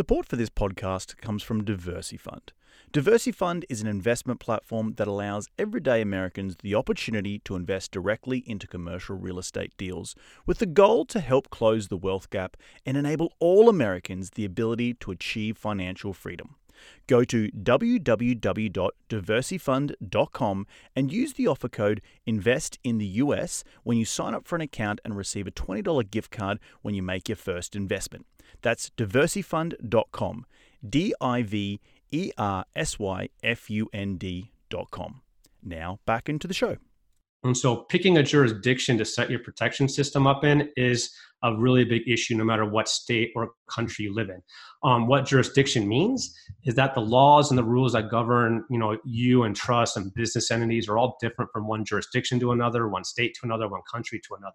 Support for this podcast comes from DiversyFund. DiversyFund is an investment platform that allows everyday Americans the opportunity to invest directly into commercial real estate deals with the goal to help close the wealth gap and enable all Americans the ability to achieve financial freedom. Go to www.diversifund.com and use the offer code INVESTINTHEUS when you sign up for an account and receive a $20 gift card when you make your first investment. That's diversifund.com, DIVERSYFUND.com. Now back into the show. And so picking a jurisdiction to set your protection system up in is a really big issue no matter what state or country you live in. What jurisdiction means is that the laws and the rules that govern, you know, you and trusts and business entities are all different from one jurisdiction to another, one state to another, one country to another.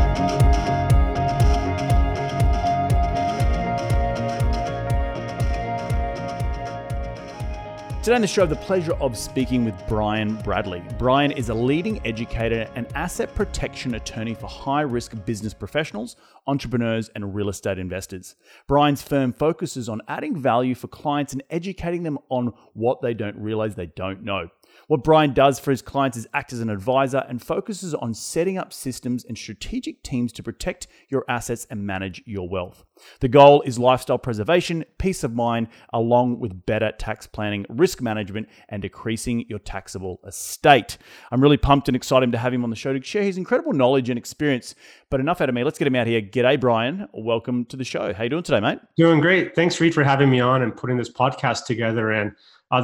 Today on the show, I have the pleasure of speaking with Brian Bradley. Brian is a leading educator and asset protection attorney for high-risk business professionals, entrepreneurs, and real estate investors. Brian's firm focuses on adding value for clients and educating them on what they don't realize they don't know. What Brian does for his clients is act as an advisor and focuses on setting up systems and strategic teams to protect your assets and manage your wealth. The goal is lifestyle preservation, peace of mind, along with better tax planning, risk management, and decreasing your taxable estate. I'm really pumped and excited to have him on the show to share his incredible knowledge and experience. But enough out of me. Let's get him out here. G'day, Brian. Welcome to the show. How you doing today, mate? Doing great. Thanks, Reed, for having me on and putting this podcast together. And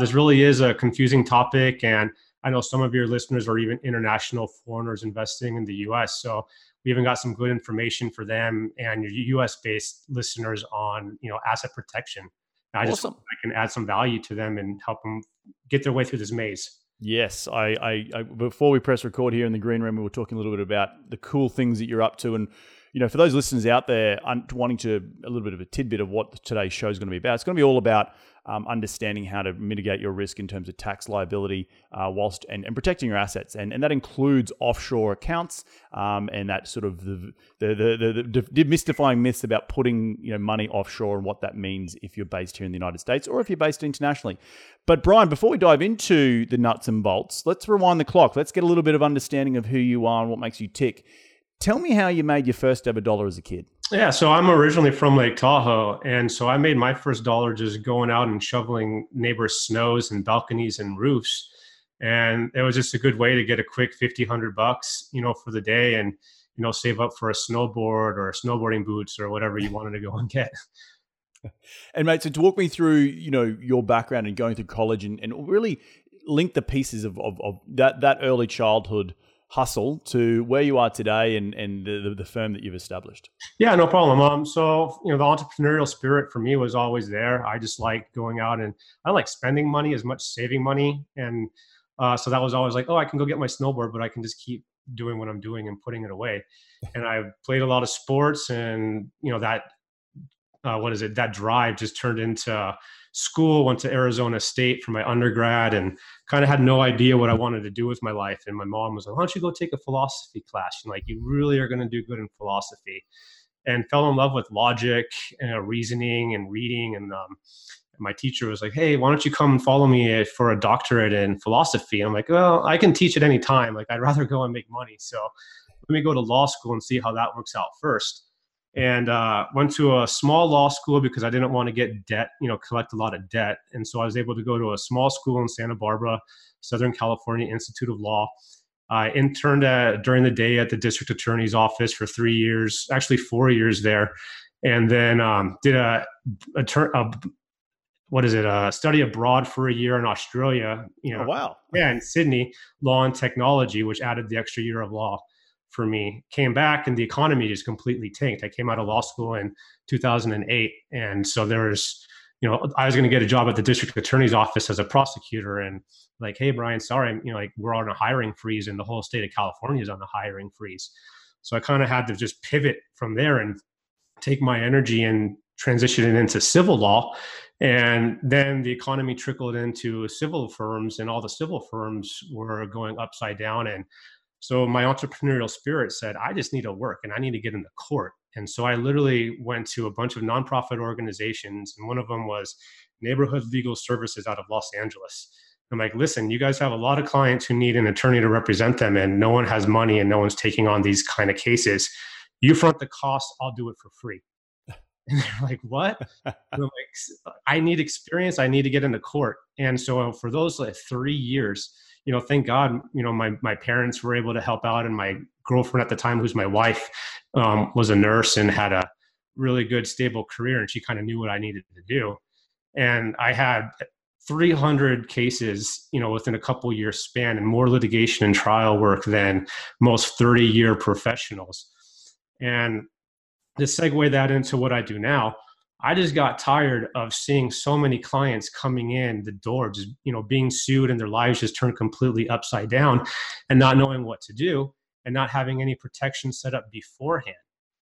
this really is a confusing topic, and I know some of your listeners are even international foreigners investing in the U.S., so we even got some good information for them and your U.S.-based listeners on, you know, asset protection. And awesome. I can add some value to them and help them get their way through this maze. Yes, I before we press record here in the green room, we were talking a little bit about the cool things that you're up to, and you know, for those listeners out there wanting to a little bit of a tidbit of what today's show is going to be about, it's going to be all about understanding how to mitigate your risk in terms of tax liability whilst and protecting your assets. And that includes offshore accounts and that sort of the demystifying myths about putting, you know, money offshore and what that means if you're based here in the United States or if you're based internationally. But Brian, before we dive into the nuts and bolts, let's rewind the clock. Let's get a little bit of understanding of who you are and what makes you tick. Tell me how you made your first ever dollar as a kid. Yeah, so I'm originally from Lake Tahoe, and so I made my first dollar just going out and shoveling neighbors' snows and balconies and roofs, and it was just a good way to get a quick $50-$100, you know, for the day, and you know, save up for a snowboard or snowboarding boots or whatever you wanted to go and get. And mate, so to walk me through, you know, your background and going through college and really link the pieces of that early childhood hustle to where you are today and the firm that you've established. Yeah, no problem. So, you know, the entrepreneurial spirit for me was always there. I just like going out and I like spending money as much saving money. And so that was always like, oh, I can go get my snowboard, but I can just keep doing what I'm doing and putting it away. And I played a lot of sports and, you know, that that drive just turned into school, went to Arizona State for my undergrad and kind of had no idea what I wanted to do with my life. And my mom was like, why don't you go take a philosophy class? And like, you really are going to do good in philosophy. And fell in love with logic and reasoning and reading. And my teacher was like, hey, why don't you come follow me for a doctorate in philosophy? And I'm like, well, I can teach at any time. Like, I'd rather go and make money. So let me go to law school and see how that works out first. And went to a small law school because I didn't want to get debt, you know, collect a lot of debt. And so I was able to go to a small school in Santa Barbara, Southern California Institute of Law. I interned during the day at the district attorney's office for 3 years, actually 4 years there. And then did a study abroad for a year in Australia, you know. Oh, wow. Yeah, in Sydney, law and technology, which added the extra year of law for me. Came back and the economy just completely tanked. I came out of law school in 2008. And so I was going to get a job at the district attorney's office as a prosecutor and like, hey, Brian, sorry, you know, like we're on a hiring freeze and the whole state of California is on a hiring freeze. So I kind of had to just pivot from there and take my energy and transition it into civil law. And then the economy trickled into civil firms and all the civil firms were going upside down. And so my entrepreneurial spirit said, I just need to work and I need to get into court. And so I literally went to a bunch of nonprofit organizations. And one of them was Neighborhood Legal Services out of Los Angeles. I'm like, listen, you guys have a lot of clients who need an attorney to represent them and no one has money and no one's taking on these kind of cases. You front the cost, I'll do it for free. And they're like, what? And I'm like, I need experience. I need to get into court. And so for those like 3 years, you know, thank God, you know, my parents were able to help out. And my girlfriend at the time, who's my wife, was a nurse and had a really good, stable career. And she kind of knew what I needed to do. And I had 300 cases, you know, within a couple year span and more litigation and trial work than most 30-year professionals. And to segue that into what I do now, I just got tired of seeing so many clients coming in the door, just, you know, being sued and their lives just turned completely upside down and not knowing what to do and not having any protection set up beforehand.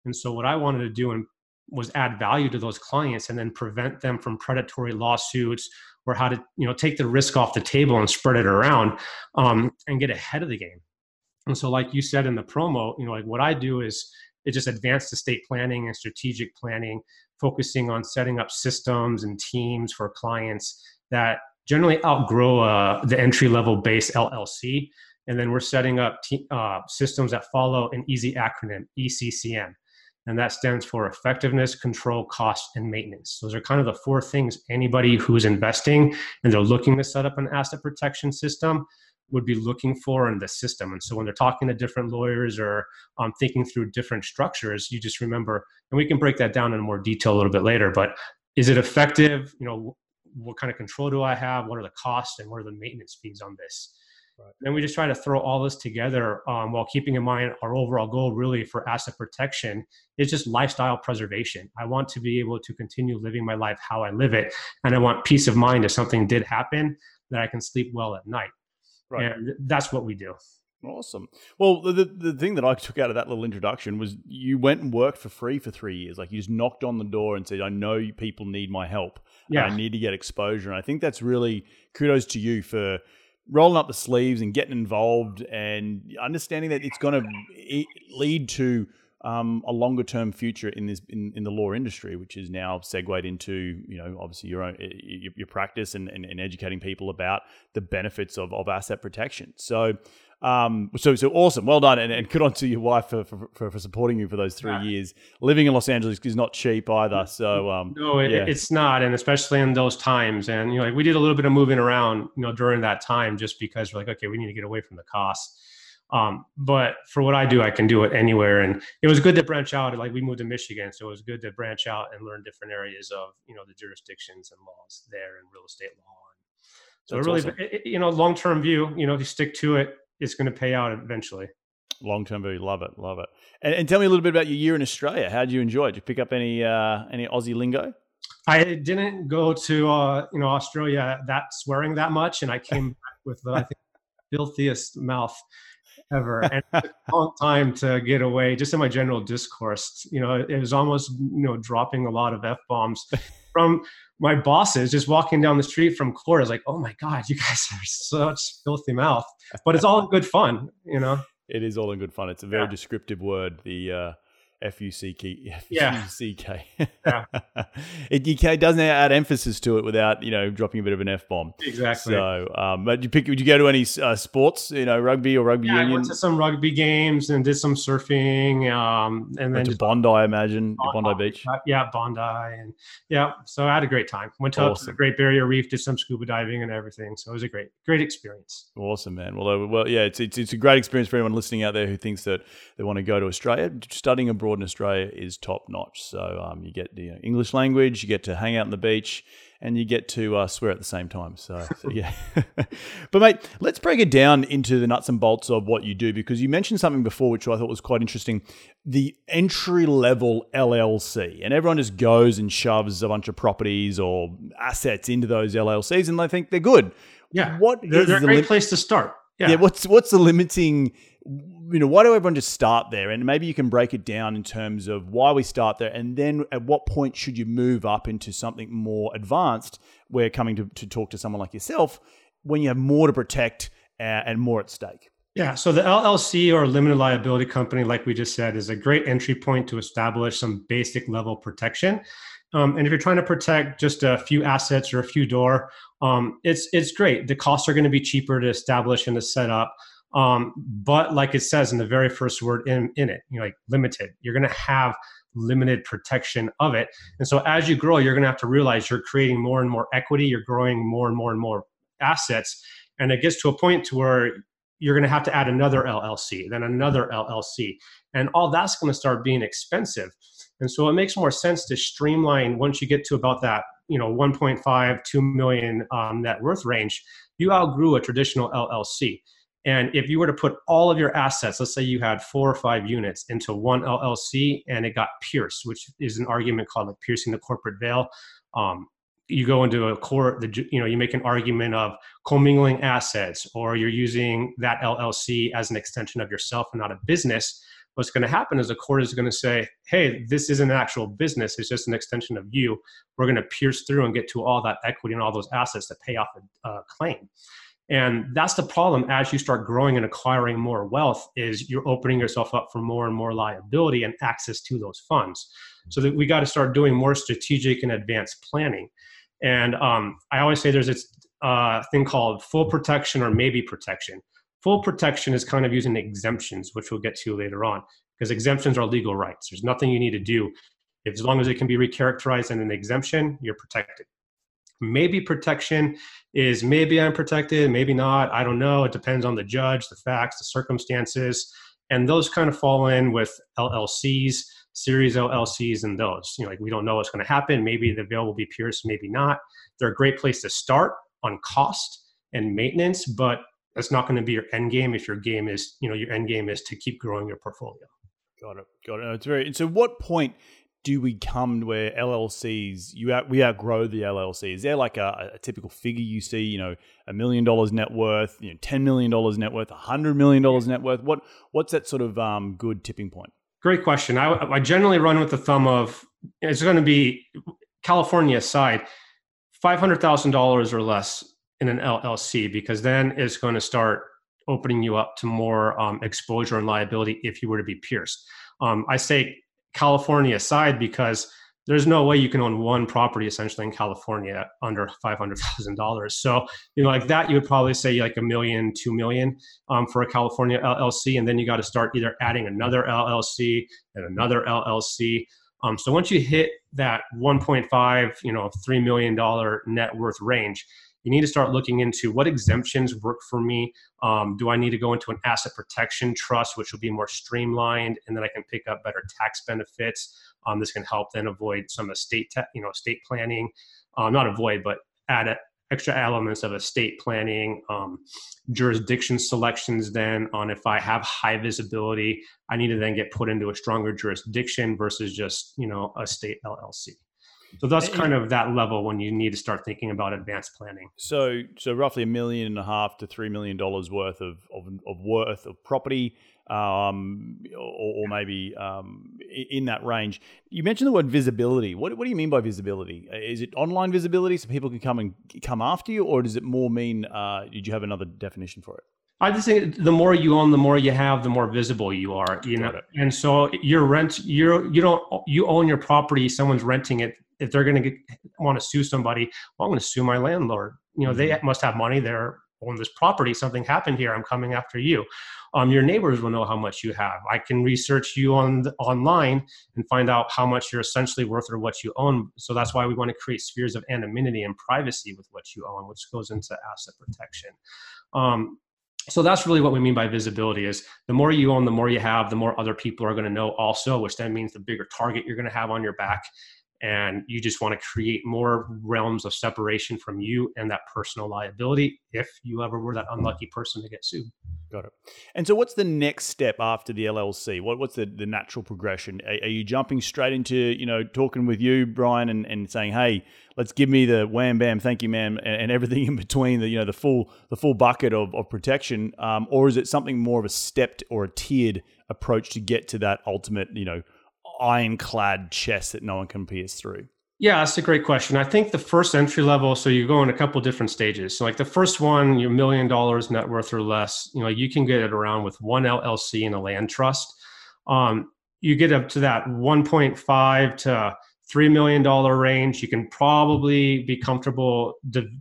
And so what I wanted to do was add value to those clients and then prevent them from predatory lawsuits or how to, you know, take the risk off the table and spread it around and get ahead of the game. And so like you said in the promo, you know, like what I do is it just advanced estate planning and strategic planning, focusing on setting up systems and teams for clients that generally outgrow the entry-level base LLC. And then we're setting up systems that follow an easy acronym, ECCM. And that stands for effectiveness, control, cost, and maintenance. Those are kind of the four things anybody who's investing and they're looking to set up an asset protection system would be looking for in the system. And so when they're talking to different lawyers or thinking through different structures, you just remember, and we can break that down in more detail a little bit later, but is it effective? You know, what kind of control do I have? What are the costs and what are the maintenance fees on this? Right. Then we just try to throw all this together while keeping in mind our overall goal really for asset protection is just lifestyle preservation. I want to be able to continue living my life how I live it. And I want peace of mind if something did happen that I can sleep well at night. Right. And that's what we do. Awesome. Well, the thing that I took out of that little introduction was you went and worked for free for 3 years. Like you just knocked on the door and said, I know people need my help. Yeah. I need to get exposure. And I think that's really kudos to you for rolling up the sleeves and getting involved and understanding that it's going to lead to a longer term future in this in the law industry, which is now segued into, you know, obviously your own your practice and educating people about the benefits of asset protection. So, so awesome, well done, and good on to your wife for supporting you for those 3 years. Living in Los Angeles is not cheap either. So it's not, and especially in those times. And you know, like we did a little bit of moving around, you know, during that time, just because we're like, okay, we need to get away from the cost. But for what I do, I can do it anywhere. And it was good to branch out. Like, we moved to Michigan, so it was good to branch out and learn different areas of, you know, the jurisdictions and laws there and real estate law. So that's really, awesome. Long-term view, if you stick to it, it's going to pay out eventually. Long-term view. Love it. Love it. And tell me a little bit about your year in Australia. How did you enjoy it? Did you pick up any Aussie lingo? I didn't go to, Australia swearing that much. And I came back with the, I think, filthiest mouth ever. And it took a long time to get away, just in my general discourse. It was almost, dropping a lot of F-bombs from my bosses, just walking down the street from court. I was like, oh my God, you guys are such filthy mouth. But it's all in good fun, It is all in good fun. It's a very descriptive word, the F-U-C-K. F-U-C-K. Yeah. It doesn't add emphasis to it without, dropping a bit of an F-bomb. Exactly. So, but would you go to any sports, rugby or rugby union? I went to some rugby games and did some surfing. And then to Bondi, I imagine, Bondi Beach. Yeah, Bondi. So I had a great time. Went up to the Great Barrier Reef, did some scuba diving and everything. So it was a great experience. Awesome, man. Well, yeah, it's a great experience for anyone listening out there who thinks that they want to go to Australia. Studying abroad in Australia is top notch. So you get the English language, you get to hang out on the beach, and you get to swear at the same time. So yeah. But mate, let's break it down into the nuts and bolts of what you do, because you mentioned something before, which I thought was quite interesting, the entry-level LLC. And everyone just goes and shoves a bunch of properties or assets into those LLCs, and they think they're good. Yeah, they're a great place to start. Yeah, what's the limiting... why do everyone just start there? And maybe you can break it down in terms of why we start there. And then at what point should you move up into something more advanced where coming to talk to someone like yourself when you have more to protect and more at stake? Yeah. So the LLC or limited liability company, like we just said, is a great entry point to establish some basic level protection. And if you're trying to protect just a few assets or a few door, it's great. The costs are going to be cheaper to establish and to set up. But like it says in the very first word in it, like limited, you're going to have limited protection of it. And so as you grow, you're going to have to realize you're creating more and more equity. You're growing more and more and more assets. And it gets to a point to where you're going to have to add another LLC, then another LLC, and all that's going to start being expensive. And so it makes more sense to streamline once you get to about that, 1.5, 2 million net worth range, you outgrew a traditional LLC. And if you were to put all of your assets, let's say you had 4 or 5 units into one LLC and it got pierced, which is an argument called like piercing the corporate veil. You go into a court, you make an argument of commingling assets, or you're using that LLC as an extension of yourself and not a business. What's going to happen is the court is going to say, hey, this isn't an actual business. It's just an extension of you. We're going to pierce through and get to all that equity and all those assets to pay off a claim. And that's the problem as you start growing and acquiring more wealth is you're opening yourself up for more and more liability and access to those funds. So that we got to start doing more strategic and advanced planning. And I always say there's this thing called full protection or maybe protection. Full protection is kind of using exemptions, which we'll get to later on, because exemptions are legal rights. There's nothing you need to do. As long as it can be recharacterized in an exemption, you're protected. Maybe protection is maybe I'm protected, maybe not. I don't know. It depends on the judge, the facts, the circumstances. And those kind of fall in with LLCs, series LLCs, and those. Like we don't know what's going to happen. Maybe the veil will be pierced, maybe not. They're a great place to start on cost and maintenance, but that's not going to be your end game if your game is, your end game is to keep growing your portfolio. Got it. It's very. And so what point do we come to where LLCs, we outgrow the LLC? Is there like a typical figure you see, $1 million net worth, $10 million net worth, $100 million net worth? What's that sort of good tipping point? Great question. I generally run with the thumb of, it's going to be California aside, $500,000 or less in an LLC, because then it's going to start opening you up to more exposure and liability if you were to be pierced. I say California aside, because there's no way you can own one property essentially in California under $500,000. So, like that, you would probably say like $1 million, $2 million for a California LLC. And then you got to start either adding another LLC and another LLC. So once you hit that $1.5, $3 million net worth range, you need to start looking into what exemptions work for me. Do I need to go into an asset protection trust, which will be more streamlined, and then I can pick up better tax benefits. This can help then avoid some estate, estate planning, not avoid, but add extra elements of estate planning, jurisdiction selections then on if I have high visibility, I need to then get put into a stronger jurisdiction versus just, a state LLC. So that's kind of that level when you need to start thinking about advanced planning. So roughly $1.5 million to $3 million worth of property, or maybe in that range. You mentioned the word visibility. What do you mean by visibility? Is it online visibility so people can come after you, or does it more mean, did you have another definition for it? I just think the more you own, the more you have, the more visible you are, And so your rent, you own your property, someone's renting it. If they're going to want to sue somebody, well, I'm going to sue my landlord. They must have money. They're on this property. Something happened here. I'm coming after you. Your neighbors will know how much you have. I can research you online and find out how much you're essentially worth or what you own. So that's why we want to create spheres of anonymity and privacy with what you own, which goes into asset protection. So that's really what we mean by visibility is the more you own, the more you have, the more other people are going to know also, which then means the bigger target you're going to have on your back. And you just want to create more realms of separation from you and that personal liability if you ever were that unlucky person to get sued. Got it. And so what's the next step after the LLC? What's the natural progression? Are you jumping straight into, talking with you, Brian, and saying, hey, let's give me the wham, bam, thank you, ma'am, and everything in between, the full bucket of protection? Or is it something more of a stepped or a tiered approach to get to that ultimate, ironclad chest that no one can pierce through? Yeah, that's a great question. I think the first entry level, so you go in a couple different stages. So like the first one, your $1 million net worth or less, you can get it around with one LLC and a land trust. You get up to that $1.5 to $3 million range. You can probably be comfortable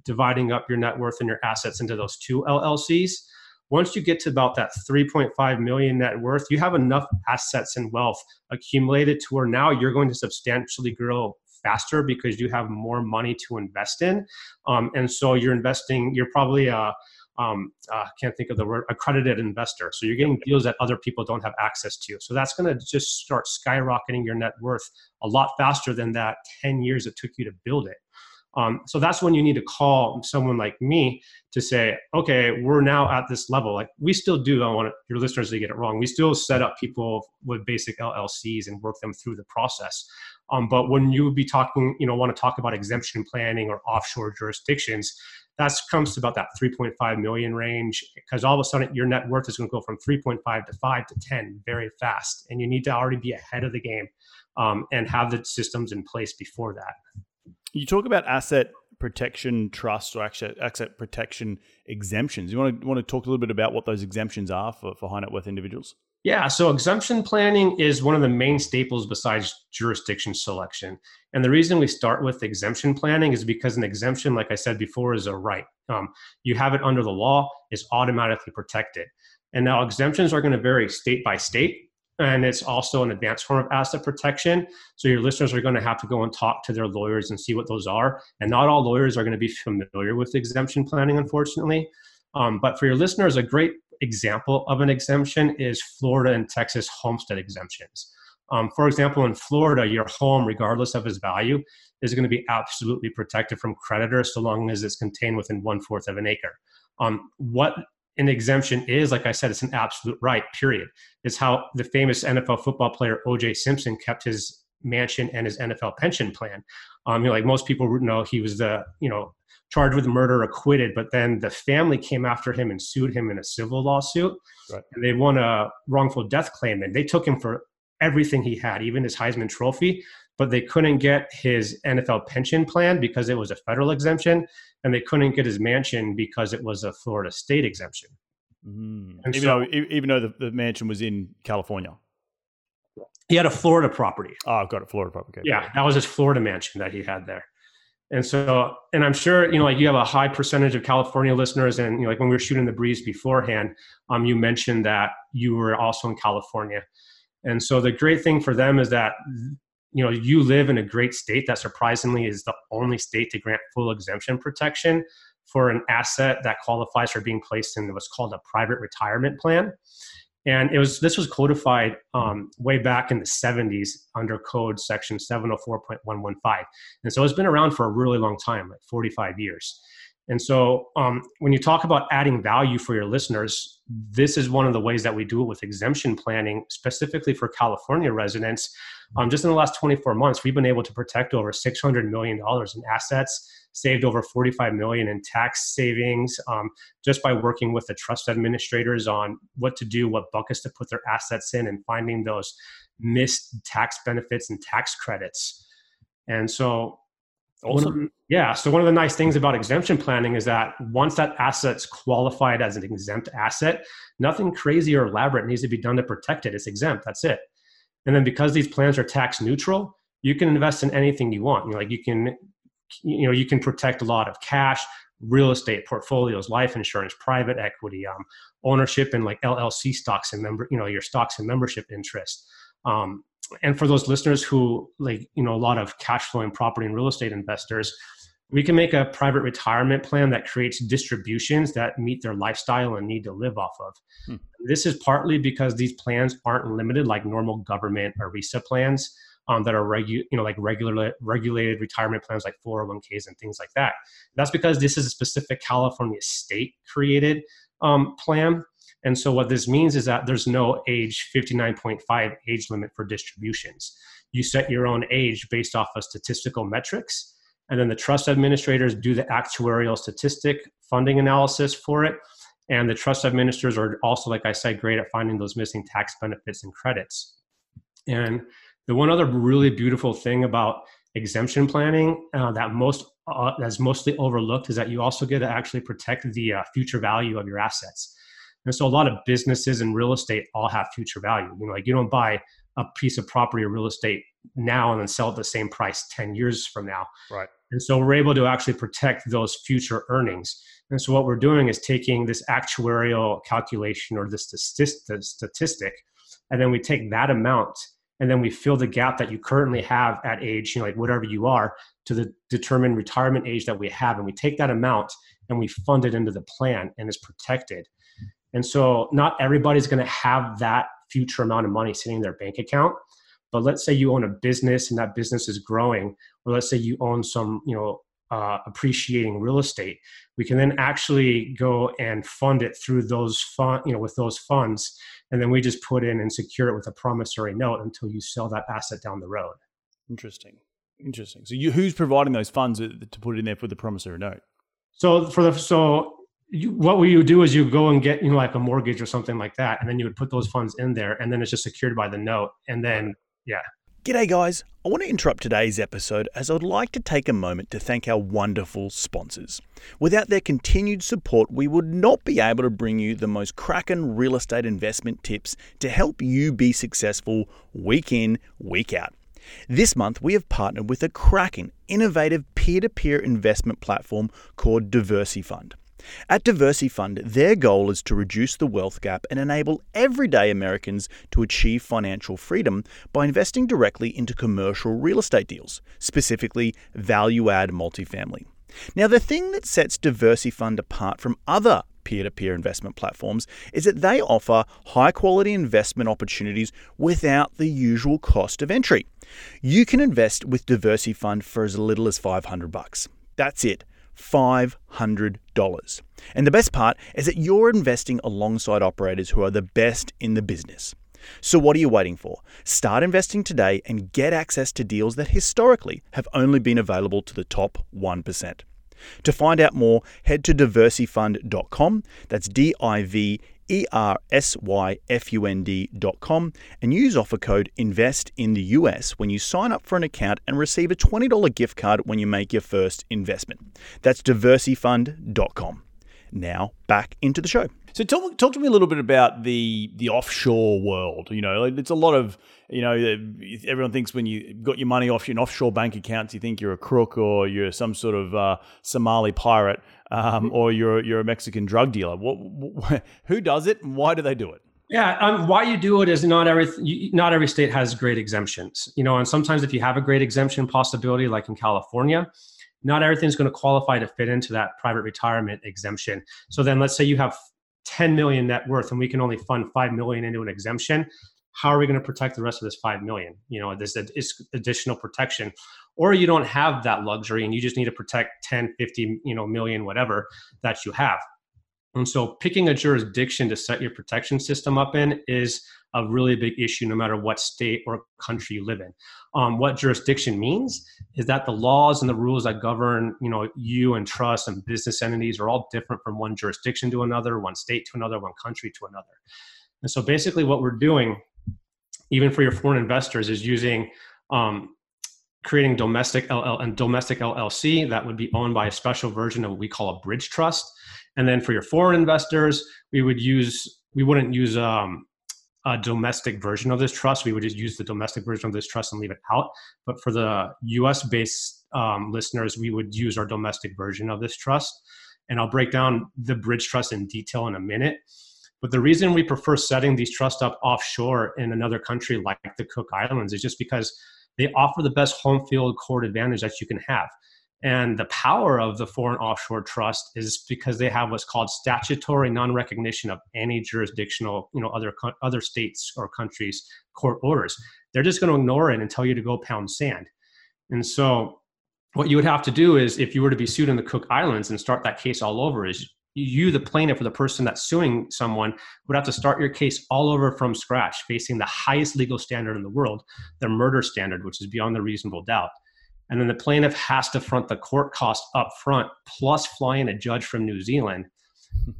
dividing up your net worth and your assets into those two LLCs. Once you get to about that 3.5 million net worth, you have enough assets and wealth accumulated to where now you're going to substantially grow faster because you have more money to invest in. And so you're investing, you're probably accredited investor. So you're getting deals that other people don't have access to. So that's going to just start skyrocketing your net worth a lot faster than that 10 years it took you to build it. So that's when you need to call someone like me to say, okay, we're now at this level. Like we still do, I don't want your listeners to get it wrong. We still set up people with basic LLCs and work them through the process. But when you would be talking, want to talk about exemption planning or offshore jurisdictions, that comes to about that 3.5 million range because all of a sudden your net worth is going to go from 3.5 to 5 to 10 very fast. And you need to already be ahead of the game and have the systems in place before that. You talk about asset protection trusts or asset protection exemptions. You want to talk a little bit about what those exemptions are for high net worth individuals? Yeah, so exemption planning is one of the main staples besides jurisdiction selection. And the reason we start with exemption planning is because an exemption, like I said before, is a right. You have it under the law, it's automatically protected. And now exemptions are going to vary state by state. And it's also an advanced form of asset protection. So your listeners are going to have to go and talk to their lawyers and see what those are. And not all lawyers are going to be familiar with exemption planning, unfortunately. But for your listeners, a great example of an exemption is Florida and Texas homestead exemptions. For example, in Florida, your home, regardless of its value, is going to be absolutely protected from creditors so long as it's contained within 1/4 of an acre. An exemption is, like I said, it's an absolute right, period. It's how the famous NFL football player OJ Simpson kept his mansion and his NFL pension plan. Like most people know, he was charged with murder, acquitted, but then the family came after him and sued him in a civil lawsuit. Right. And they won a wrongful death claim, and they took him for everything he had, even his Heisman Trophy, but they couldn't get his NFL pension plan because it was a federal exemption, and they couldn't get his mansion because it was a Florida state exemption. Mm. And even though the mansion was in California? He had a Florida property. Oh, I've got a Florida property. Okay. Yeah, that was his Florida mansion that he had there. And so, and I'm sure, like you have a high percentage of California listeners, and like when we were shooting the breeze beforehand, you mentioned that you were also in California. And so the great thing for them is that you live in a great state that surprisingly is the only state to grant full exemption protection. for an asset that qualifies for being placed in what's called a private retirement plan. And this was codified way back in the 70s under code section 704.115. And so it's been around for a really long time, like 45 years. And so when you talk about adding value for your listeners, this is one of the ways that we do it with exemption planning, specifically for California residents. Just in the last 24 months, we've been able to protect over $600 million in assets, saved over $45 million in tax savings, just by working with the trust administrators on what to do, what buckets to put their assets in, and finding those missed tax benefits and tax credits. And so awesome. Yeah. So one of the nice things about exemption planning is that once that asset's qualified as an exempt asset, nothing crazy or elaborate needs to be done to protect it. It's exempt. That's it. And then because these plans are tax neutral, you can invest in anything you want. Like you can protect a lot of cash, real estate portfolios, life insurance, private equity, ownership in like LLC stocks and your stocks and membership interest. And for those listeners who a lot of cash flowing property and real estate investors, we can make a private retirement plan that creates distributions that meet their lifestyle and need to live off of. Hmm. This is partly because these plans aren't limited like normal government ERISA plans that are regulated retirement plans like 401ks and things like that. That's because this is a specific California state created plan. And so what this means is that there's no age 59.5 age limit for distributions. You set your own age based off of statistical metrics, and then the trust administrators do the actuarial statistic funding analysis for it. And the trust administrators are also, like I said, great at finding those missing tax benefits and credits. And the one other really beautiful thing about exemption planning that's mostly overlooked is that you also get to actually protect the future value of your assets. And so a lot of businesses and real estate all have future value. You don't buy a piece of property or real estate now and then sell at the same price 10 years from now. Right. And so we're able to actually protect those future earnings. And so what we're doing is taking this actuarial calculation or this statistic, and then we take that amount and then we fill the gap that you currently have at age, whatever you are, to the determined retirement age that we have. And we take that amount and we fund it into the plan, and it's protected. And so not everybody's going to have that future amount of money sitting in their bank account, but let's say you own a business and that business is growing, or let's say you own some, appreciating real estate. We can then actually go and fund it through those with those funds. And then we just put in and secure it with a promissory note until you sell that asset down the road. Interesting. So who's providing those funds to put in there for the promissory note? What we would do is you go and get, a mortgage or something like that, and then you would put those funds in there, and then it's just secured by the note. And then, yeah. G'day, guys. I want to interrupt today's episode as I'd like to take a moment to thank our wonderful sponsors. Without their continued support, we would not be able to bring you the most cracking real estate investment tips to help you be successful week in, week out. This month, we have partnered with a cracking, innovative peer-to-peer investment platform called DiversyFund. At DiversyFund, their goal is to reduce the wealth gap and enable everyday Americans to achieve financial freedom by investing directly into commercial real estate deals, specifically value-add multifamily. Now, the thing that sets DiversyFund apart from other peer-to-peer investment platforms is that they offer high-quality investment opportunities without the usual cost of entry. You can invest with DiversyFund for as little as $500. That's it. $500. And the best part is that you're investing alongside operators who are the best in the business. So what are you waiting for? Start investing today and get access to deals that historically have only been available to the top 1%. To find out more, head to DiversyFund.com. That's DIVERSYFUND.com, and use offer code INVEST in the US when you sign up for an account and receive a $20 gift card when you make your first investment. That's DiversyFund.com. Now back into the show. So talk to me a little bit about the offshore world. It's a lot of, everyone thinks when you've got your money off in offshore bank accounts, you think you're a crook or you're some sort of Somali pirate or you're a Mexican drug dealer. Who does it and why do they do it? Yeah, why you do it is not every state has great exemptions. And sometimes if you have a great exemption possibility, like in California, not everything's going to qualify to fit into that private retirement exemption. So then let's say you have 10 million net worth and we can only fund 5 million into an exemption. How are we going to protect the rest of this 5 million? You know, this is additional protection, or you don't have that luxury and you just need to protect 10, 50, million, whatever that you have. And so picking a jurisdiction to set your protection system up in is a really big issue, no matter what state or country you live in. What jurisdiction means is that the laws and the rules that govern, you and trusts and business entities are all different from one jurisdiction to another, one state to another, one country to another. And so basically what we're doing, even for your foreign investors, is using creating domestic LL and domestic LLC that would be owned by a special version of what we call a bridge trust. And then for your foreign investors, we wouldn't use a domestic version of this trust. We would just use the domestic version of this trust and leave it out. But for the US-based listeners, we would use our domestic version of this trust. And I'll break down the bridge trust in detail in a minute. But the reason we prefer setting these trusts up offshore in another country like the Cook Islands is just because they offer the best home field court advantage that you can have. And the power of the foreign offshore trust is because they have what's called statutory non-recognition of any jurisdictional, other states or countries' court orders. They're just going to ignore it and tell you to go pound sand. And so what you would have to do is, if you were to be sued in the Cook Islands and start that case all over, is you, the plaintiff or the person that's suing someone, would have to start your case all over from scratch, facing the highest legal standard in the world, the murder standard, which is beyond a reasonable doubt. And then the plaintiff has to front the court cost up front, plus fly in a judge from New Zealand.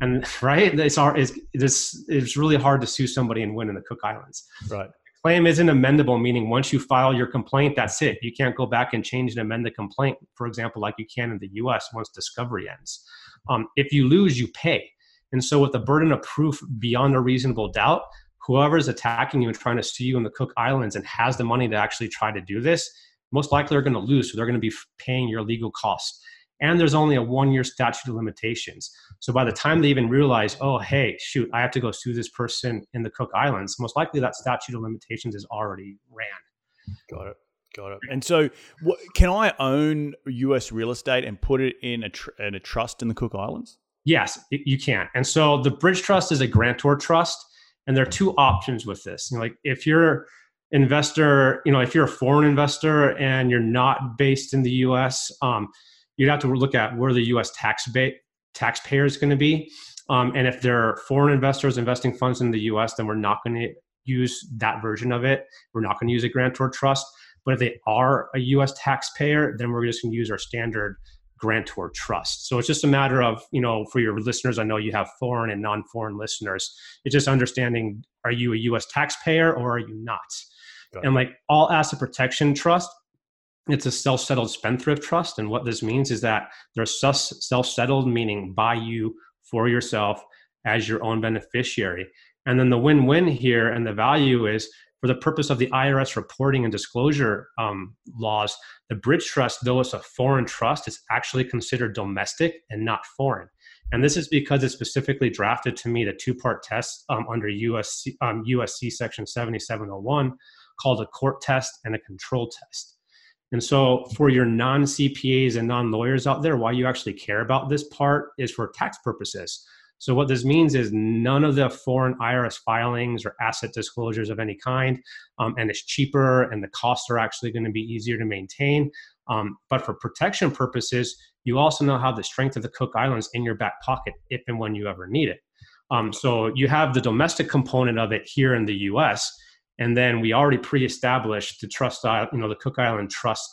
And right, it's really hard to sue somebody and win in the Cook Islands. Right. The claim isn't amendable, meaning once you file your complaint, that's it. You can't go back and change and amend the complaint, for example, like you can in the U.S. once discovery ends. If you lose, you pay. And so with the burden of proof beyond a reasonable doubt, whoever's attacking you and trying to sue you in the Cook Islands and has the money to actually try to do this, most likely they're going to lose, so they're going to be paying your legal costs. And there's only a 1-year statute of limitations. So by the time they even realize, oh, hey, shoot, I have to go sue this person in the Cook Islands, most likely that statute of limitations is already ran. Got it. And so can I own U.S. real estate and put it in a trust in the Cook Islands? Yes, you can. And so the bridge trust is a grantor trust, and there are two options with this. If you're investor, if you're a foreign investor and you're not based in the US, you'd have to look at where the US taxpayer is going to be. And if there are foreign investors investing funds in the US, then we're not going to use that version of it. We're not going to use a grantor trust. But if they are a US taxpayer, then we're just going to use our standard grantor trust. So it's just a matter of, for your listeners, I know you have foreign and non-foreign listeners. It's just understanding, are you a US taxpayer or are you not? And all asset protection trust, it's a self-settled spendthrift trust. And what this means is that they're self-settled, meaning by you, for yourself, as your own beneficiary. And then the win-win here and the value is, for the purpose of the IRS reporting and disclosure laws, the bridge trust, though it's a foreign trust, is actually considered domestic and not foreign. And this is because it's specifically drafted to meet a two-part test under USC Section 7701, called a court test and a control test. And so for your non-CPAs and non-lawyers out there, why you actually care about this part is for tax purposes. So what this means is none of the foreign IRS filings or asset disclosures of any kind, and it's cheaper and the costs are actually going to be easier to maintain. But for protection purposes, you also now have the strength of the Cook Islands in your back pocket if and when you ever need it. So you have the domestic component of it here in the U.S., and then we already pre-established the trust, the Cook Island trust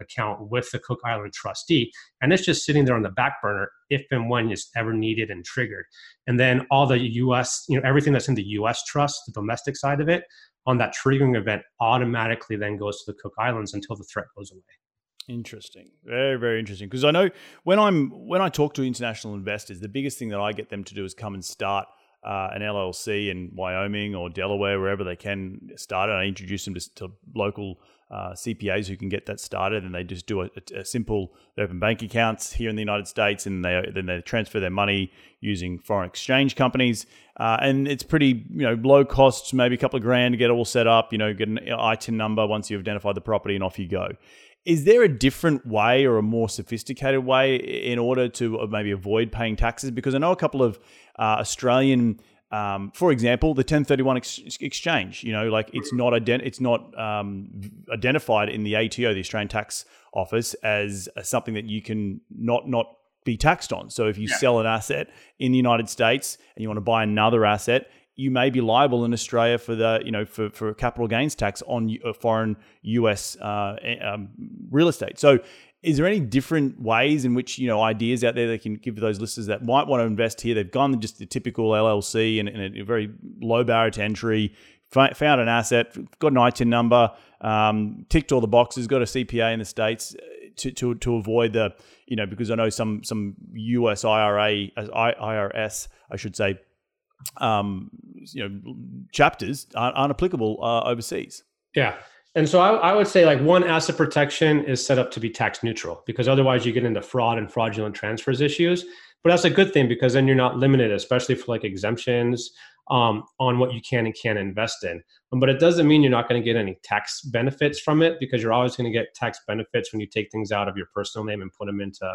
account with the Cook Island trustee. And it's just sitting there on the back burner if and when it's ever needed and triggered. And then all the U.S., everything that's in the U.S. trust, the domestic side of it, on that triggering event automatically then goes to the Cook Islands until the threat goes away. Interesting. Very, very interesting. Because I know when I talk to international investors, the biggest thing that I get them to do is come and start an LLC in Wyoming or Delaware, wherever they can start it. I introduce them to local CPAs who can get that started, and they just do a simple open bank accounts here in the United States, and then they transfer their money using foreign exchange companies. And it's pretty low costs, maybe a couple of grand to get all set up, get an ITIN number once you identify the property, and off you go. Is there a different way or a more sophisticated way in order to maybe avoid paying taxes? Because I know a couple of Australian, for example, the 1031 exchange, you know, like it's not identified in the ATO, the Australian Tax Office, as something that you can not be taxed on. So if you sell an asset in the United States and you want to buy another asset, you may be liable in Australia for the, you know, for capital gains tax on foreign US real estate. So is there any different ways in which, you know, ideas out there that can give those listeners that might want to invest here? They've gone just the typical LLC and a very low barrier to entry, found an asset, got an ITIN number, ticked all the boxes, got a CPA in the States to avoid the, you know, because I know some US IRS, I should say, you know, chapters aren't applicable overseas. Yeah. And so I would say like one, asset protection is set up to be tax neutral, because otherwise you get into fraud and fraudulent transfers issues. But that's a good thing, because then you're not limited, especially for like exemptions on what you can and can't invest in. But it doesn't mean you're not going to get any tax benefits from it, because you're always going to get tax benefits when you take things out of your personal name and put them into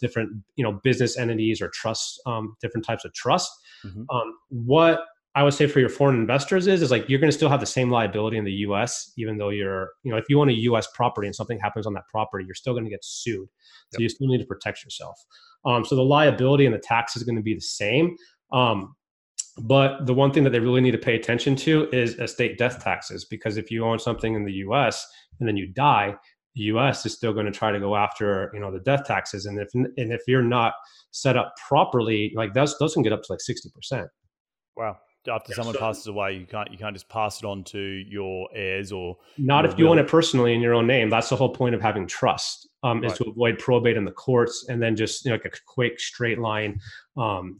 different, you know, business entities or trusts, different types of trust. Mm-hmm. What I would say for your foreign investors is like, you're going to still have the same liability in the US, even though you're, you know, if you own a US property and something happens on that property, you're still going to get sued. So you still need to protect yourself. So the liability and the tax is going to be the same. But the one thing that they really need to pay attention to is estate death taxes, because if you own something in the US and then you die, the US is still going to try to go after, you know, the death taxes. And if you're not set up properly, like those can get up to like 60%. Wow. After someone passes away, you can't just pass it on to your heirs or not if you own it personally in your own name. That's the whole point of having trust, is to avoid probate in the courts and then just, you know, like a quick straight line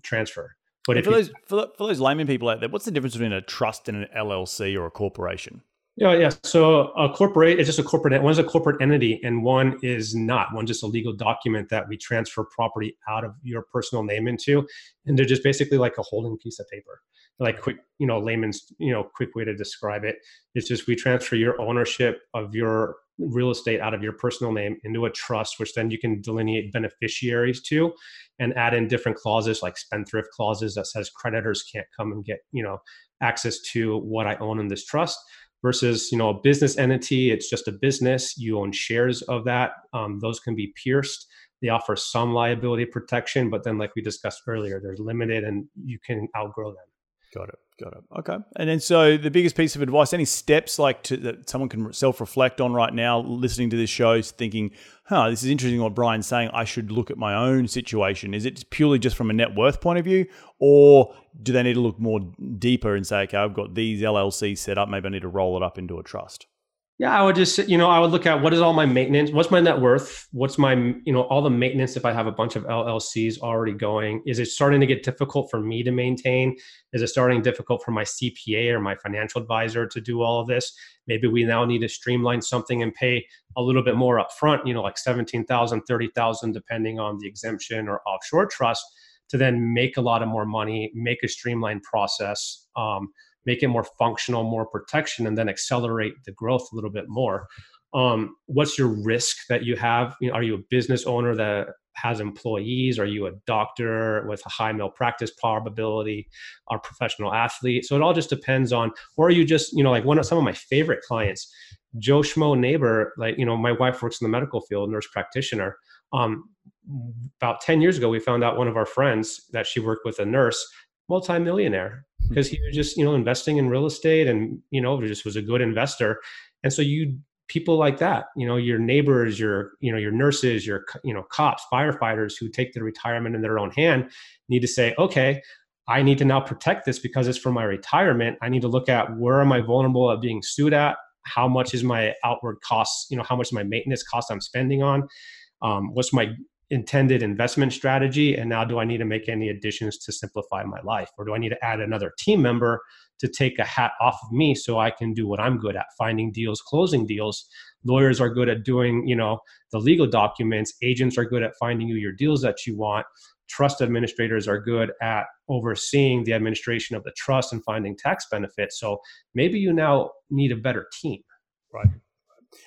transfer. But if for those layman people out there, what's the difference between a trust and an LLC or a corporation? Yeah. So it's just a corporate. One's a corporate entity, and one is not. One's just a legal document that we transfer property out of your personal name into, and they're just basically like a holding piece of paper. Like quick, you know, layman's, you know, quick way to describe it. It's just we transfer your ownership of your real estate out of your personal name into a trust, which then you can delineate beneficiaries to and add in different clauses like spendthrift clauses that says creditors can't come and get, you know, access to what I own in this trust. Versus, you know, a business entity, it's just a business. You own shares of that. Those can be pierced. They offer some liability protection, but then like we discussed earlier, they're limited and you can outgrow them. Got it. Okay. And then so the biggest piece of advice, any steps like that someone can self-reflect on right now, listening to this show, thinking, this is interesting what Brian's saying. I should look at my own situation. Is it purely just from a net worth point of view, or do they need to look more deeper and say, okay, I've got these LLCs set up. Maybe I need to roll it up into a trust. Yeah, I would just, you know, I would look at what is all my maintenance, what's my net worth, what's my, you know, all the maintenance if I have a bunch of LLCs already going. Is it starting to get difficult for me to maintain? Is it starting difficult for my CPA or my financial advisor to do all of this? Maybe we now need to streamline something and pay a little bit more upfront, you know, like $17,000, $30,000, depending on the exemption or offshore trust, to then make a lot of more money, make a streamlined process, make it more functional, more protection, and then accelerate the growth a little bit more. What's your risk that you have? You know, are you a business owner that has employees? Are you a doctor with a high malpractice probability? Are professional athlete? So it all just depends on, or are you just, you know, like some of my favorite clients, Joe Schmo neighbor, like, you know, my wife works in the medical field, nurse practitioner. About 10 years ago, we found out one of our friends that she worked with a nurse, multimillionaire, because he was just, you know, investing in real estate and, you know, just was a good investor. And so people like that, you know, your neighbors, your nurses, your, you know, cops, firefighters who take their retirement in their own hand need to say, okay, I need to now protect this because it's for my retirement. I need to look at where am I vulnerable at being sued at? How much is my outward costs? You know, how much is my maintenance cost I'm spending on? What's my intended investment strategy, and now do I need to make any additions to simplify my life, or do I need to add another team member to take a hat off of me so I can do what I'm good at, finding deals, closing deals? Lawyers are good at doing, you know, the legal documents. Agents are good at finding you your deals that you want. Trust administrators are good at overseeing the administration of the trust and finding tax benefits. So maybe you now need a better team. Right.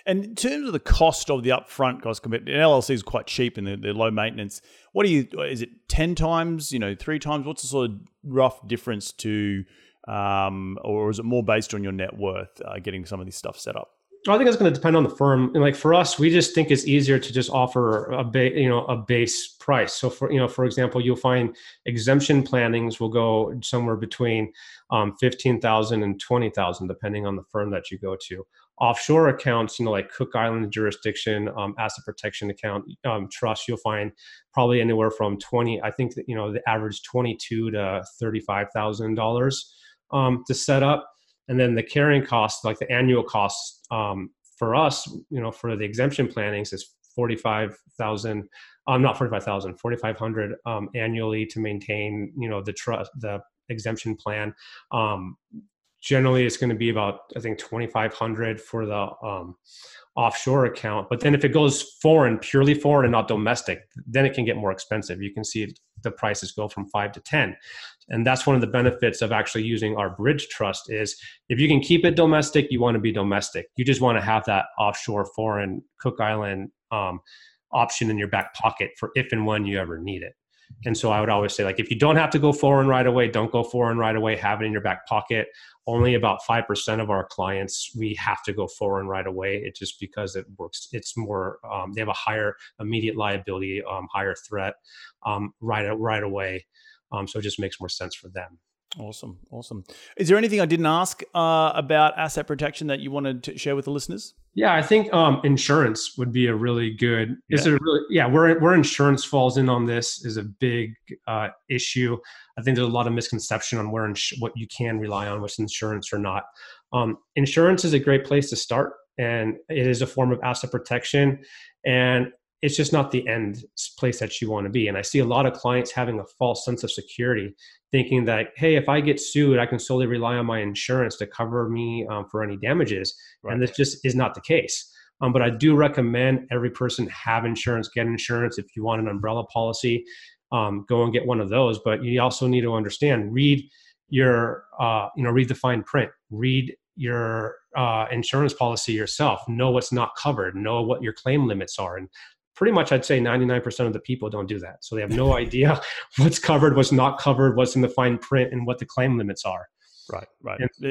And in terms of the cost of the upfront cost, an LLC is quite cheap and they're low maintenance. What do you? Is it 10 times? 3 times? What's the sort of rough difference to, or is it more based on your net worth? Getting some of this stuff set up. I think it's going to depend on the firm. And like for us, we just think it's easier to just offer a base price. So for example, you'll find exemption plannings will go somewhere between $15,000 and $20,000, depending on the firm that you go to. Offshore accounts, like Cook Islands jurisdiction, asset protection account, trust, you'll find probably anywhere from the average $22,000 to $35,000 to set up. And then the carrying costs, like the annual costs for us, for the exemption plannings is $4,500 annually to maintain, the exemption plan. Generally, it's going to be about, I think, $2,500 for the offshore account. But then if it goes foreign, purely foreign and not domestic, then it can get more expensive. You can see the prices go from 5 to 10. And that's one of the benefits of actually using our bridge trust is if you can keep it domestic, you want to be domestic. You just want to have that offshore foreign Cook Island option in your back pocket for if and when you ever need it. And so I would always say, if you don't have to go foreign right away, don't go foreign right away. Have it in your back pocket. Only about 5% of our clients, we have to go foreign right away. It's just because it works. It's more, they have a higher immediate liability, higher threat right away. So it just makes more sense for them. Awesome. Is there anything I didn't ask about asset protection that you wanted to share with the listeners? Yeah, I think insurance would be a really good. Where insurance falls in on this is a big issue. I think there's a lot of misconception on where what you can rely on, what's insurance or not. Insurance is a great place to start, and it is a form of asset protection, and it's just not the end place that you want to be. And I see a lot of clients having a false sense of security, thinking that, hey, if I get sued, I can solely rely on my insurance to cover me for any damages. Right. And this just is not the case. But I do recommend every person have insurance, get insurance. If you want an umbrella policy, go and get one of those. But you also need to understand, read the fine print, read your insurance policy yourself, know what's not covered, know what your claim limits are. And pretty much, I'd say 99% of the people don't do that. So they have no idea what's covered, what's not covered, what's in the fine print, and what the claim limits are. Right.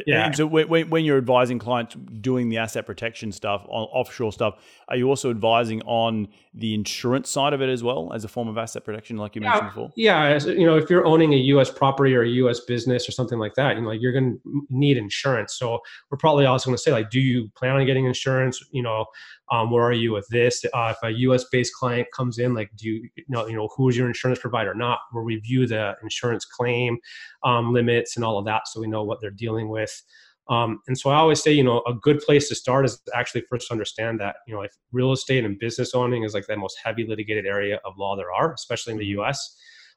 And so when you're advising clients doing the asset protection stuff, on offshore stuff, are you also advising on the insurance side of it as well as a form of asset protection, like you mentioned before? Yeah. If you're owning a U.S. property or a U.S. business or something like that, you're going to need insurance. So we're probably also going to say, do you plan on getting insurance? Where are you with this? If a U.S.-based client comes in, who is your insurance provider or not? We'll review the insurance claim limits and all of that so we know what they're dealing with. And so I always say, a good place to start is actually first understand that, if real estate and business owning is the most heavy litigated area of law there are, especially in the U.S.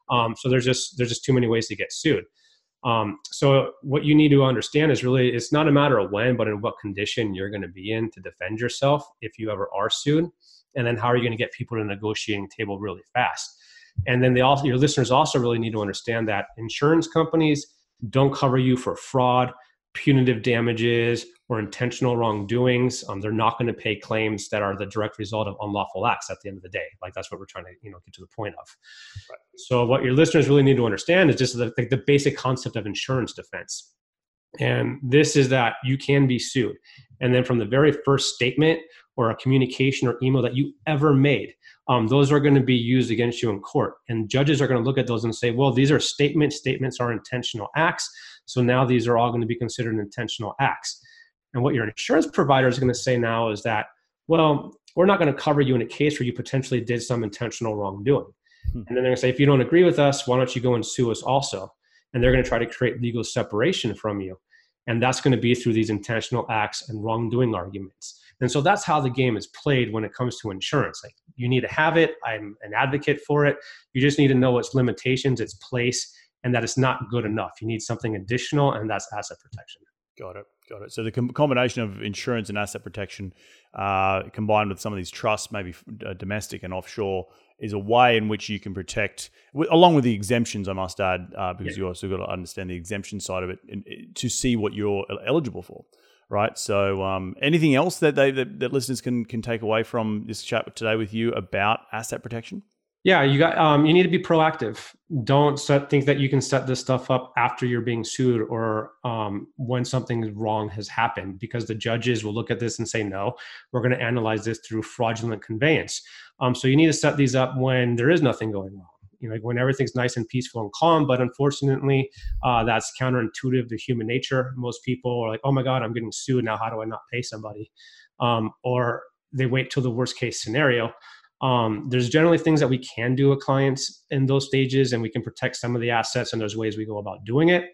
So there's just too many ways to get sued. So what you need to understand is really, it's not a matter of when, but in what condition you're going to be in to defend yourself if you ever are sued. And then how are you going to get people to negotiating table really fast? And then your listeners also really need to understand that insurance companies don't cover you for fraud, punitive damages, or intentional wrongdoings. They're not going to pay claims that are the direct result of unlawful acts at the end of the day. That's what we're trying to, get to the point of. Right. So what your listeners really need to understand is just the basic concept of insurance defense. And this is that you can be sued. And then from the very first statement or a communication or email that you ever made, those are going to be used against you in court. And judges are going to look at those and say, well, these are statements. Statements are intentional acts. So now these are all going to be considered intentional acts. And what your insurance provider is going to say now is that, well, we're not going to cover you in a case where you potentially did some intentional wrongdoing. Mm-hmm. And then they're going to say, if you don't agree with us, why don't you go and sue us also? And they're going to try to create legal separation from you. And that's going to be through these intentional acts and wrongdoing arguments. And so that's how the game is played when it comes to insurance. You need to have it. I'm an advocate for it. You just need to know its limitations, its place, and that it's not good enough. You need something additional, and that's asset protection. Got it. So the combination of insurance and asset protection combined with some of these trusts, maybe domestic and offshore, is a way in which you can protect, along with the exemptions, I must add, because you also got to understand the exemption side of it and to see what you're eligible for. right? So anything else that that listeners can take away from this chat today with you about asset protection? Yeah, you got. You need to be proactive. Don't think that you can set this stuff up after you're being sued or when something wrong has happened, because the judges will look at this and say, no, we're going to analyze this through fraudulent conveyance. So you need to set these up when there is nothing going wrong. You know, like when everything's nice and peaceful and calm. But unfortunately, that's counterintuitive to human nature. Most people are like, oh my God, I'm getting sued now. How do I not pay somebody? Or they wait till the worst case scenario. There's generally things that we can do with clients in those stages, and we can protect some of the assets, and there's ways we go about doing it.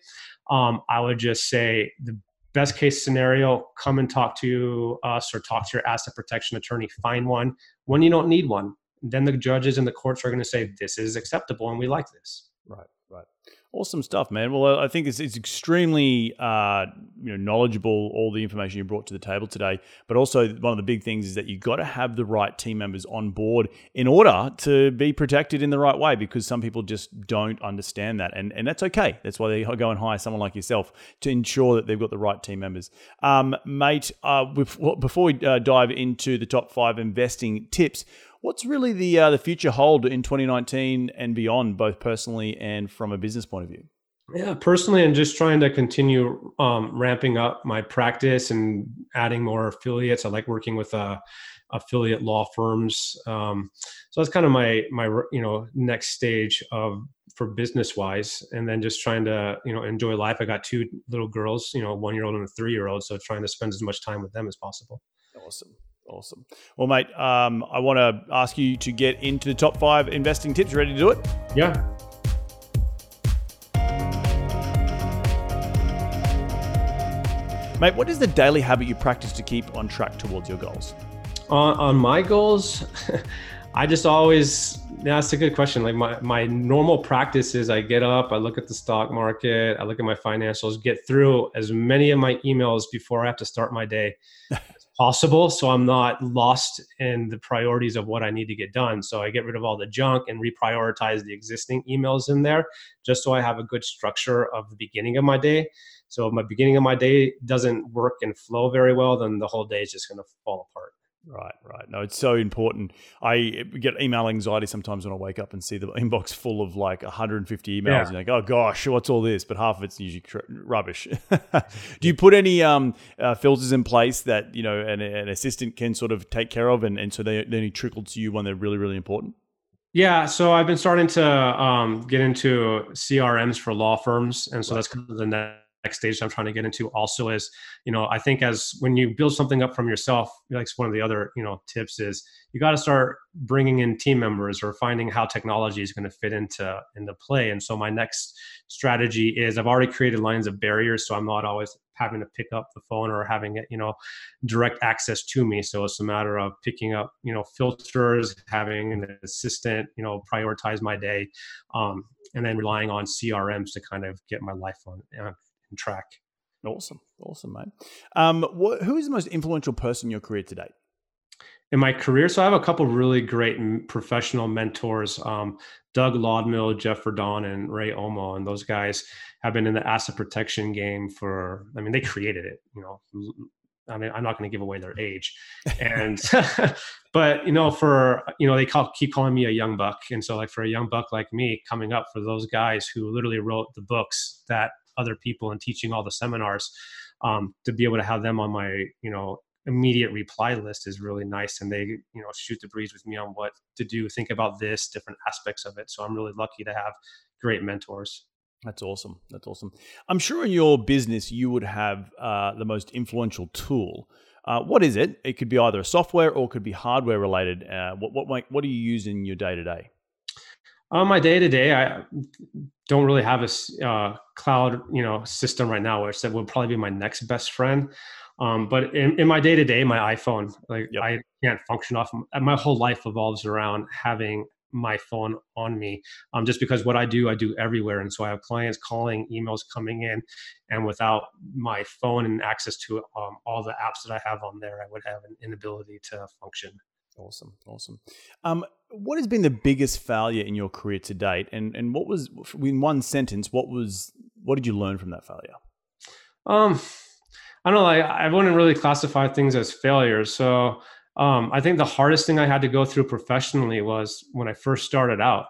I would just say the best case scenario, come and talk to us or talk to your asset protection attorney, find one when you don't need one. Then the judges and the courts are going to say, this is acceptable and we like this. Right, right. Awesome stuff, man. Well, I think it's extremely knowledgeable, all the information you brought to the table today. But also one of the big things is that you've got to have the right team members on board in order to be protected in the right way, because some people just don't understand that. And that's okay. That's why they go and hire someone like yourself to ensure that they've got the right team members. Mate, before we dive into the top 5 investing tips, what's really the future hold in 2019 and beyond, both personally and from a business point of view? Yeah, personally, I'm just trying to continue ramping up my practice and adding more affiliates. I like working with affiliate law firms, so that's kind of my next stage for business wise. And then just trying to enjoy life. I got 2 little girls, a 1-year-old and a 3-year-old, so trying to spend as much time with them as possible. Awesome. Awesome. Well, mate, I want to ask you to get into the top 5 investing tips. You ready to do it? Yeah. Mate, what is the daily habit you practice to keep on track towards your goals? On my goals, I just always, that's a good question. Like my normal practice is I get up, I look at the stock market, I look at my financials, get through as many of my emails before I have to start my day possible, so I'm not lost in the priorities of what I need to get done. So I get rid of all the junk and reprioritize the existing emails in there, just so I have a good structure of the beginning of my day. So if my beginning of my day doesn't work and flow very well, then the whole day is just going to fall apart. Right, right. No, it's so important. I get email anxiety sometimes when I wake up and see the inbox full of like 150 emails. Yeah. And like, oh gosh, what's all this? But half of it's usually rubbish. Do you put any filters in place that an assistant can sort of take care of, and so they only trickle to you when they're really, really important? Yeah, so I've been starting to get into CRMs for law firms, and so that's kind of the next stage I'm trying to get into also is, I think as when you build something up from yourself, like one of the other, tips is you got to start bringing in team members or finding how technology is going to fit into play. And so my next strategy is I've already created lines of barriers, so I'm not always having to pick up the phone or having it, direct access to me. So it's a matter of picking up, filters, having an assistant, prioritize my day, and then relying on CRMs to kind of get my life on track. Awesome, mate. Who is the most influential person in your career to date? In my career, so I have a couple really great professional mentors, Doug Laudmill, Jeff Verdon, and Ray Omo, and those guys have been in the asset protection game for, they created it, I'm not going to give away their age, and but they keep calling me a young buck, and so like for a young buck like me coming up, for those guys who literally wrote the books that other people and teaching all the seminars, to be able to have them on my, immediate reply list is really nice. And they, shoot the breeze with me on what to do, think about this, different aspects of it. So I'm really lucky to have great mentors. That's awesome. I'm sure in your business, you would have the most influential tool. What is it? It could be either software or it could be hardware related. What do you use in your day-to-day? On my day-to-day, I don't really have a cloud, system right now, which would probably be my next best friend. But in my day-to-day, my iPhone, I can't function off. My whole life evolves around having my phone on me, just because what I do everywhere. And so I have clients calling, emails coming in, and without my phone and access to all the apps that I have on there, I would have an inability to function. Awesome. What has been the biggest failure in your career to date? And what was, in one sentence, what did you learn from that failure? I don't know, I wouldn't really classify things as failures. So I think the hardest thing I had to go through professionally was when I first started out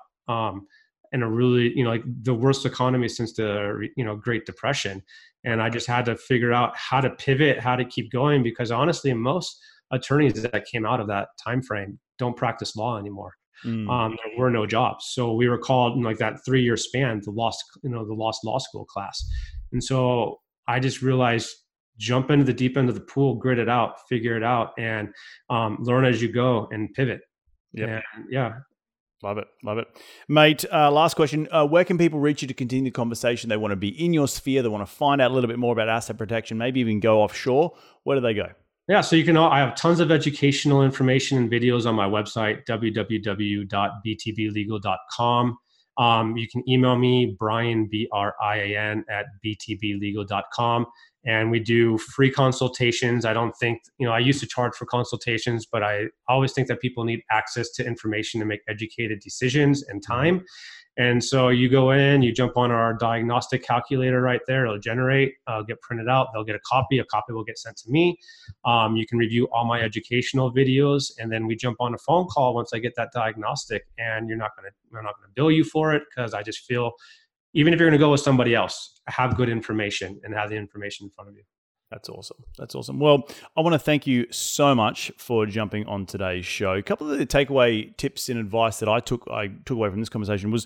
in a really, like the worst economy since the, Great Depression. And I just had to figure out how to pivot, how to keep going, because honestly, most attorneys that came out of that time frame don't practice law anymore. There were no jobs. So we were called in like that 3-year span, the lost law school class. And so I just realized, jump into the deep end of the pool, grit it out, figure it out, and learn as you go and pivot. Yeah. Yeah. Love it. Mate, last question. Where can people reach you to continue the conversation? They want to be in your sphere. They want to find out a little bit more about asset protection, maybe even go offshore. Where do they go? Yeah, so I have tons of educational information and videos on my website, www.btblegal.com. You can email me, Brian, B-R-I-A-N, at btblegal.com. And we do free consultations. I don't think, I used to charge for consultations, but I always think that people need access to information to make educated decisions and time. And so you go in, you jump on our diagnostic calculator right there. It'll generate, get printed out. They'll get a copy. A copy will get sent to me. You can review all my educational videos, and then we jump on a phone call once I get that diagnostic. And I'm not gonna bill you for it, because I just feel, even if you're gonna go with somebody else, have good information and have the information in front of you. That's awesome. Well, I want to thank you so much for jumping on today's show. A couple of the takeaway tips and advice that I took away from this conversation was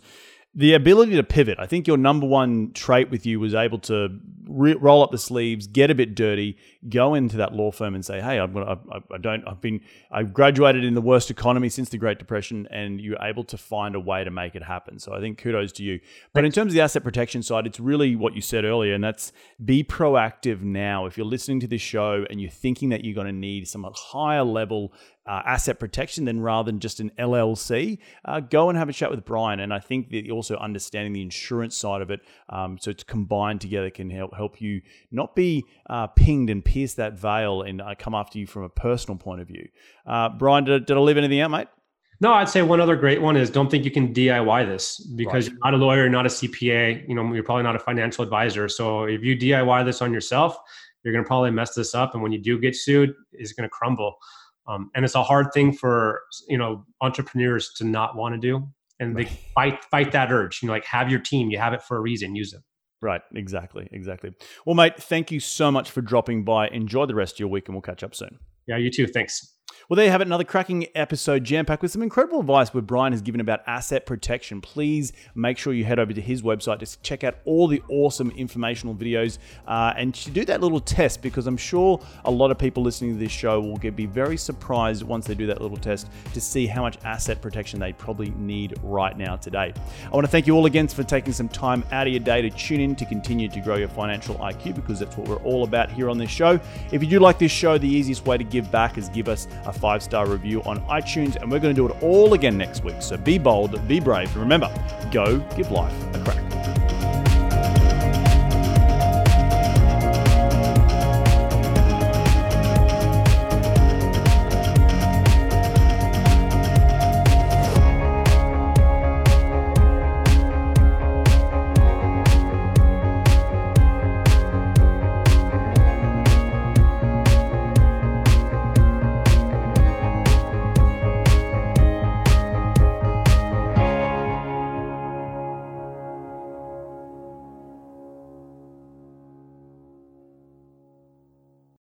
the ability to pivot. I think your number one trait with you was able to roll up the sleeves, get a bit dirty, go into that law firm and say, "Hey, I graduated in the worst economy since the Great Depression," and you're able to find a way to make it happen. So I think kudos to you. But in terms of the asset protection side, it's really what you said earlier, and that's be proactive now. If you're listening to this show and you're thinking that you're going to need some higher level asset protection, then rather than just an LLC, go and have a chat with Brian. And I think that also understanding the insurance side of it, so it's combined together, can help you not be pinged and pierce that veil and come after you from a personal point of view. Brian, did I leave anything out, mate? No, I'd say one other great one is don't think you can DIY this, because You're not a lawyer, you're not a CPA, you're probably not a financial advisor. So if you DIY this on yourself, you're going to probably mess this up. And when you do get sued, it's going to crumble. And it's a hard thing for, entrepreneurs to not want to do. And they fight that urge, have your team, you have it for a reason, use it. Right. Exactly. Well, mate, thank you so much for dropping by. Enjoy the rest of your week, and we'll catch up soon. Yeah, you too. Thanks. Well, there you have it, another cracking episode jam-packed with some incredible advice where Brian has given about asset protection. Please make sure you head over to his website to check out all the awesome informational videos and to do that little test, because I'm sure a lot of people listening to this show will be very surprised once they do that little test to see how much asset protection they probably need right now today. I want to thank you all again for taking some time out of your day to tune in to continue to grow your financial IQ, because that's what we're all about here on this show. If you do like this show, the easiest way to give back is give us a 5-star review on iTunes, and we're going to do it all again next week. So be bold, be brave, and remember, go give life a crack.